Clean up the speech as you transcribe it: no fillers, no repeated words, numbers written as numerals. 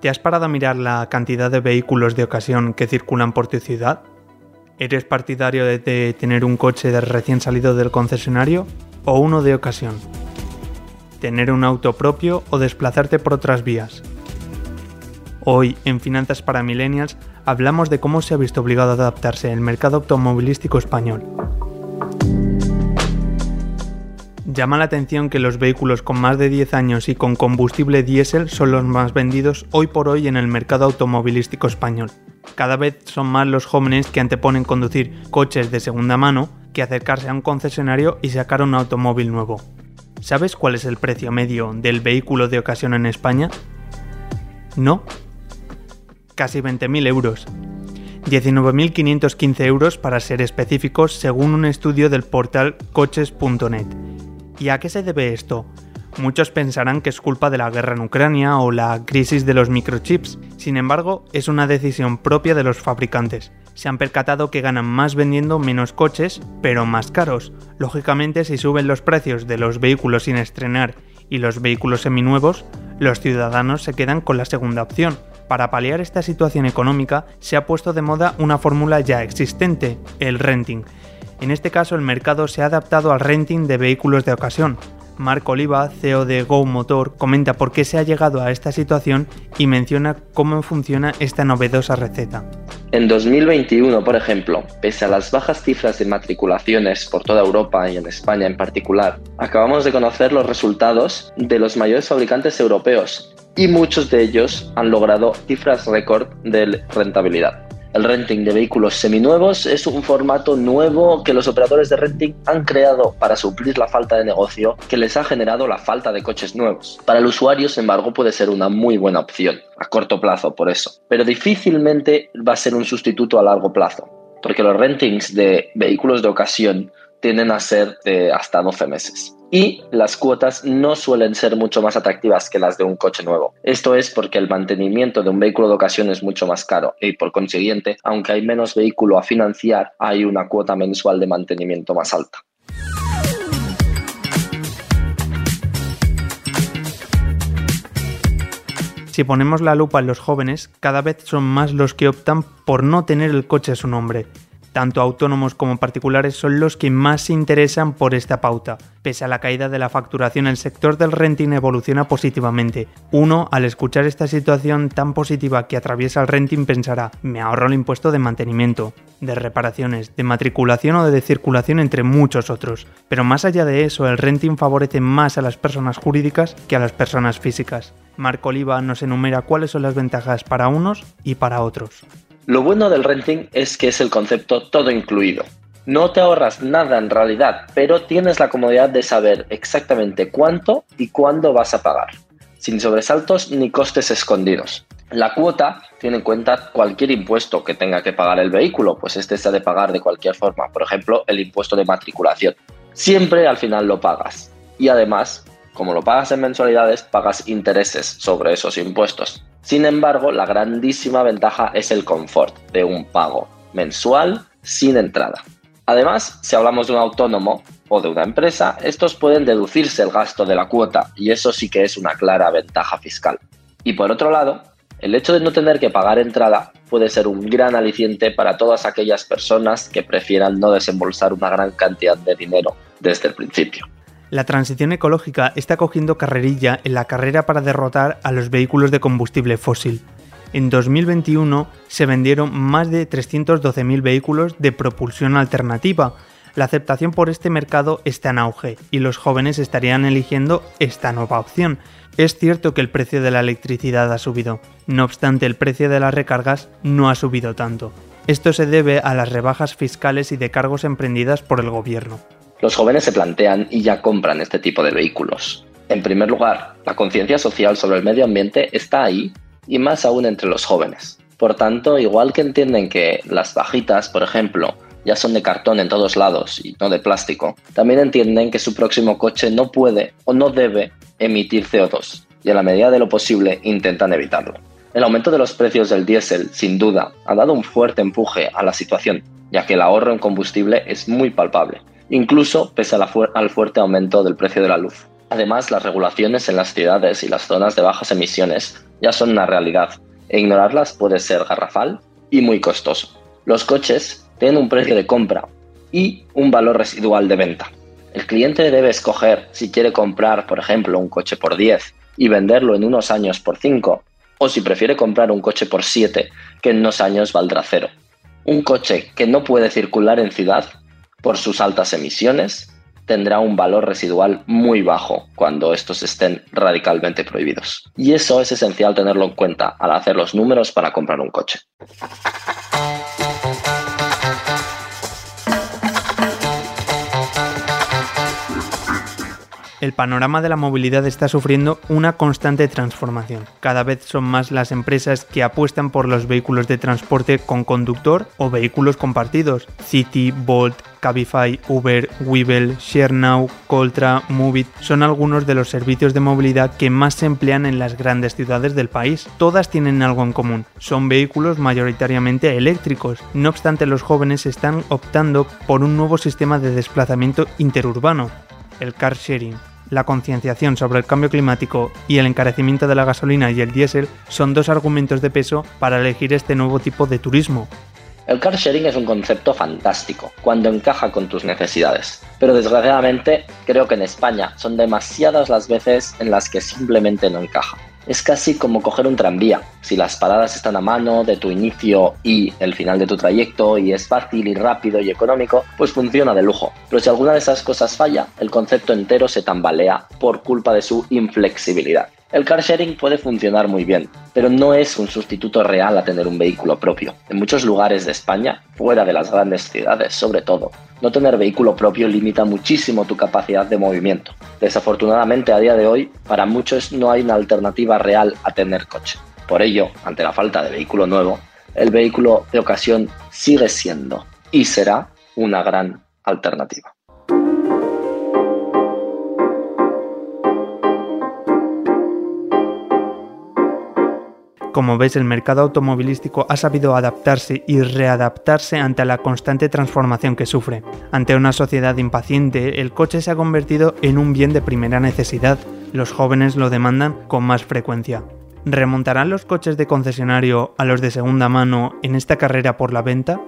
¿Te has parado a mirar la cantidad de vehículos de ocasión que circulan por tu ciudad? ¿Eres partidario de tener un coche de recién salido del concesionario o uno de ocasión? ¿Tener un auto propio o desplazarte por otras vías? Hoy, en Finanzas para Millennials, hablamos de cómo se ha visto obligado a adaptarse el mercado automovilístico español. Llama la atención que los vehículos con más de 10 años y con combustible diésel son los más vendidos hoy por hoy en el mercado automovilístico español. Cada vez son más los jóvenes que anteponen conducir coches de segunda mano que acercarse a un concesionario y sacar un automóvil nuevo. ¿Sabes cuál es el precio medio del vehículo de ocasión en España? ¿No? Casi 20.000 euros. 19.515 euros para ser específicos, según un estudio del portal coches.net. ¿Y a qué se debe esto? Muchos pensarán que es culpa de la guerra en Ucrania o la crisis de los microchips. Sin embargo, es una decisión propia de los fabricantes. Se han percatado que ganan más vendiendo menos coches, pero más caros. Lógicamente, si suben los precios de los vehículos sin estrenar y los vehículos seminuevos, los ciudadanos se quedan con la segunda opción. Para paliar esta situación económica, se ha puesto de moda una fórmula ya existente, el renting. En este caso, el mercado se ha adaptado al renting de vehículos de ocasión. Marc Oliva, CEO de Go Motor, comenta por qué se ha llegado a esta situación y menciona cómo funciona esta novedosa receta. En 2021, por ejemplo, pese a las bajas cifras de matriculaciones por toda Europa y en España en particular, acabamos de conocer los resultados de los mayores fabricantes europeos y muchos de ellos han logrado cifras récord de rentabilidad. El renting de vehículos seminuevos es un formato nuevo que los operadores de renting han creado para suplir la falta de negocio que les ha generado la falta de coches nuevos. Para el usuario, sin embargo, puede ser una muy buena opción, a corto plazo por eso, pero difícilmente va a ser un sustituto a largo plazo, porque los rentings de vehículos de ocasión tienden a ser de hasta 12 meses. Y las cuotas no suelen ser mucho más atractivas que las de un coche nuevo. Esto es porque el mantenimiento de un vehículo de ocasión es mucho más caro y, por consiguiente, aunque hay menos vehículo a financiar, hay una cuota mensual de mantenimiento más alta. Si ponemos la lupa en los jóvenes, cada vez son más los que optan por no tener el coche a su nombre. Tanto autónomos como particulares son los que más se interesan por esta pauta. Pese a la caída de la facturación, el sector del renting evoluciona positivamente. Uno, al escuchar esta situación tan positiva que atraviesa el renting, pensará: me ahorro el impuesto de mantenimiento, de reparaciones, de matriculación o de circulación, entre muchos otros. Pero más allá de eso, el renting favorece más a las personas jurídicas que a las personas físicas. Marc Oliva nos enumera cuáles son las ventajas para unos y para otros. Lo bueno del renting es que es el concepto todo incluido. No te ahorras nada en realidad, pero tienes la comodidad de saber exactamente cuánto y cuándo vas a pagar, sin sobresaltos ni costes escondidos. La cuota tiene en cuenta cualquier impuesto que tenga que pagar el vehículo, pues este se ha de pagar de cualquier forma, por ejemplo, el impuesto de matriculación. Siempre al final lo pagas y además, como lo pagas en mensualidades, pagas intereses sobre esos impuestos. Sin embargo, la grandísima ventaja es el confort de un pago mensual sin entrada. Además, si hablamos de un autónomo o de una empresa, estos pueden deducirse el gasto de la cuota y eso sí que es una clara ventaja fiscal. Y por otro lado, el hecho de no tener que pagar entrada puede ser un gran aliciente para todas aquellas personas que prefieran no desembolsar una gran cantidad de dinero desde el principio. La transición ecológica está cogiendo carrerilla en la carrera para derrotar a los vehículos de combustible fósil. En 2021 se vendieron más de 312.000 vehículos de propulsión alternativa. La aceptación por este mercado está en auge y los jóvenes estarían eligiendo esta nueva opción. Es cierto que el precio de la electricidad ha subido, no obstante el precio de las recargas no ha subido tanto. Esto se debe a las rebajas fiscales y de cargos emprendidas por el gobierno. Los jóvenes se plantean y ya compran este tipo de vehículos. En primer lugar, la conciencia social sobre el medio ambiente está ahí y más aún entre los jóvenes. Por tanto, igual que entienden que las bajitas, por ejemplo, ya son de cartón en todos lados y no de plástico, también entienden que su próximo coche no puede o no debe emitir CO2 y en la medida de lo posible intentan evitarlo. El aumento de los precios del diésel, sin duda, ha dado un fuerte empuje a la situación, ya que el ahorro en combustible es muy palpable, incluso pese al fuerte aumento del precio de la luz. Además, las regulaciones en las ciudades y las zonas de bajas emisiones ya son una realidad e ignorarlas puede ser garrafal y muy costoso. Los coches tienen un precio de compra y un valor residual de venta. El cliente debe escoger si quiere comprar, por ejemplo, un coche por 10 y venderlo en unos años por 5, o si prefiere comprar un coche por 7 que en unos años valdrá cero. Un coche que no puede circular en ciudad por sus altas emisiones tendrá un valor residual muy bajo cuando estos estén radicalmente prohibidos. Y eso es esencial tenerlo en cuenta al hacer los números para comprar un coche. El panorama de la movilidad está sufriendo una constante transformación. Cada vez son más las empresas que apuestan por los vehículos de transporte con conductor o vehículos compartidos. City, Bolt, Cabify, Uber, Wevel, ShareNow, Coltra, Moovit son algunos de los servicios de movilidad que más se emplean en las grandes ciudades del país. Todas tienen algo en común, son vehículos mayoritariamente eléctricos. No obstante, los jóvenes están optando por un nuevo sistema de desplazamiento interurbano. El car sharing, la concienciación sobre el cambio climático y el encarecimiento de la gasolina y el diésel son dos argumentos de peso para elegir este nuevo tipo de turismo. El car sharing es un concepto fantástico cuando encaja con tus necesidades, pero desgraciadamente creo que en España son demasiadas las veces en las que simplemente no encaja. Es casi como coger un tranvía. Si las paradas están a mano de tu inicio y el final de tu trayecto y es fácil y rápido y económico, pues funciona de lujo. Pero si alguna de esas cosas falla, el concepto entero se tambalea por culpa de su inflexibilidad. El car sharing puede funcionar muy bien, pero no es un sustituto real a tener un vehículo propio. En muchos lugares de España, fuera de las grandes ciudades sobre todo, no tener vehículo propio limita muchísimo tu capacidad de movimiento. Desafortunadamente, a día de hoy, para muchos no hay una alternativa real a tener coche. Por ello, ante la falta de vehículo nuevo, el vehículo de ocasión sigue siendo y será una gran alternativa. Como ves, el mercado automovilístico ha sabido adaptarse y readaptarse ante la constante transformación que sufre. Ante una sociedad impaciente, el coche se ha convertido en un bien de primera necesidad. Los jóvenes lo demandan con más frecuencia. ¿Remontarán los coches de concesionario a los de segunda mano en esta carrera por la venta?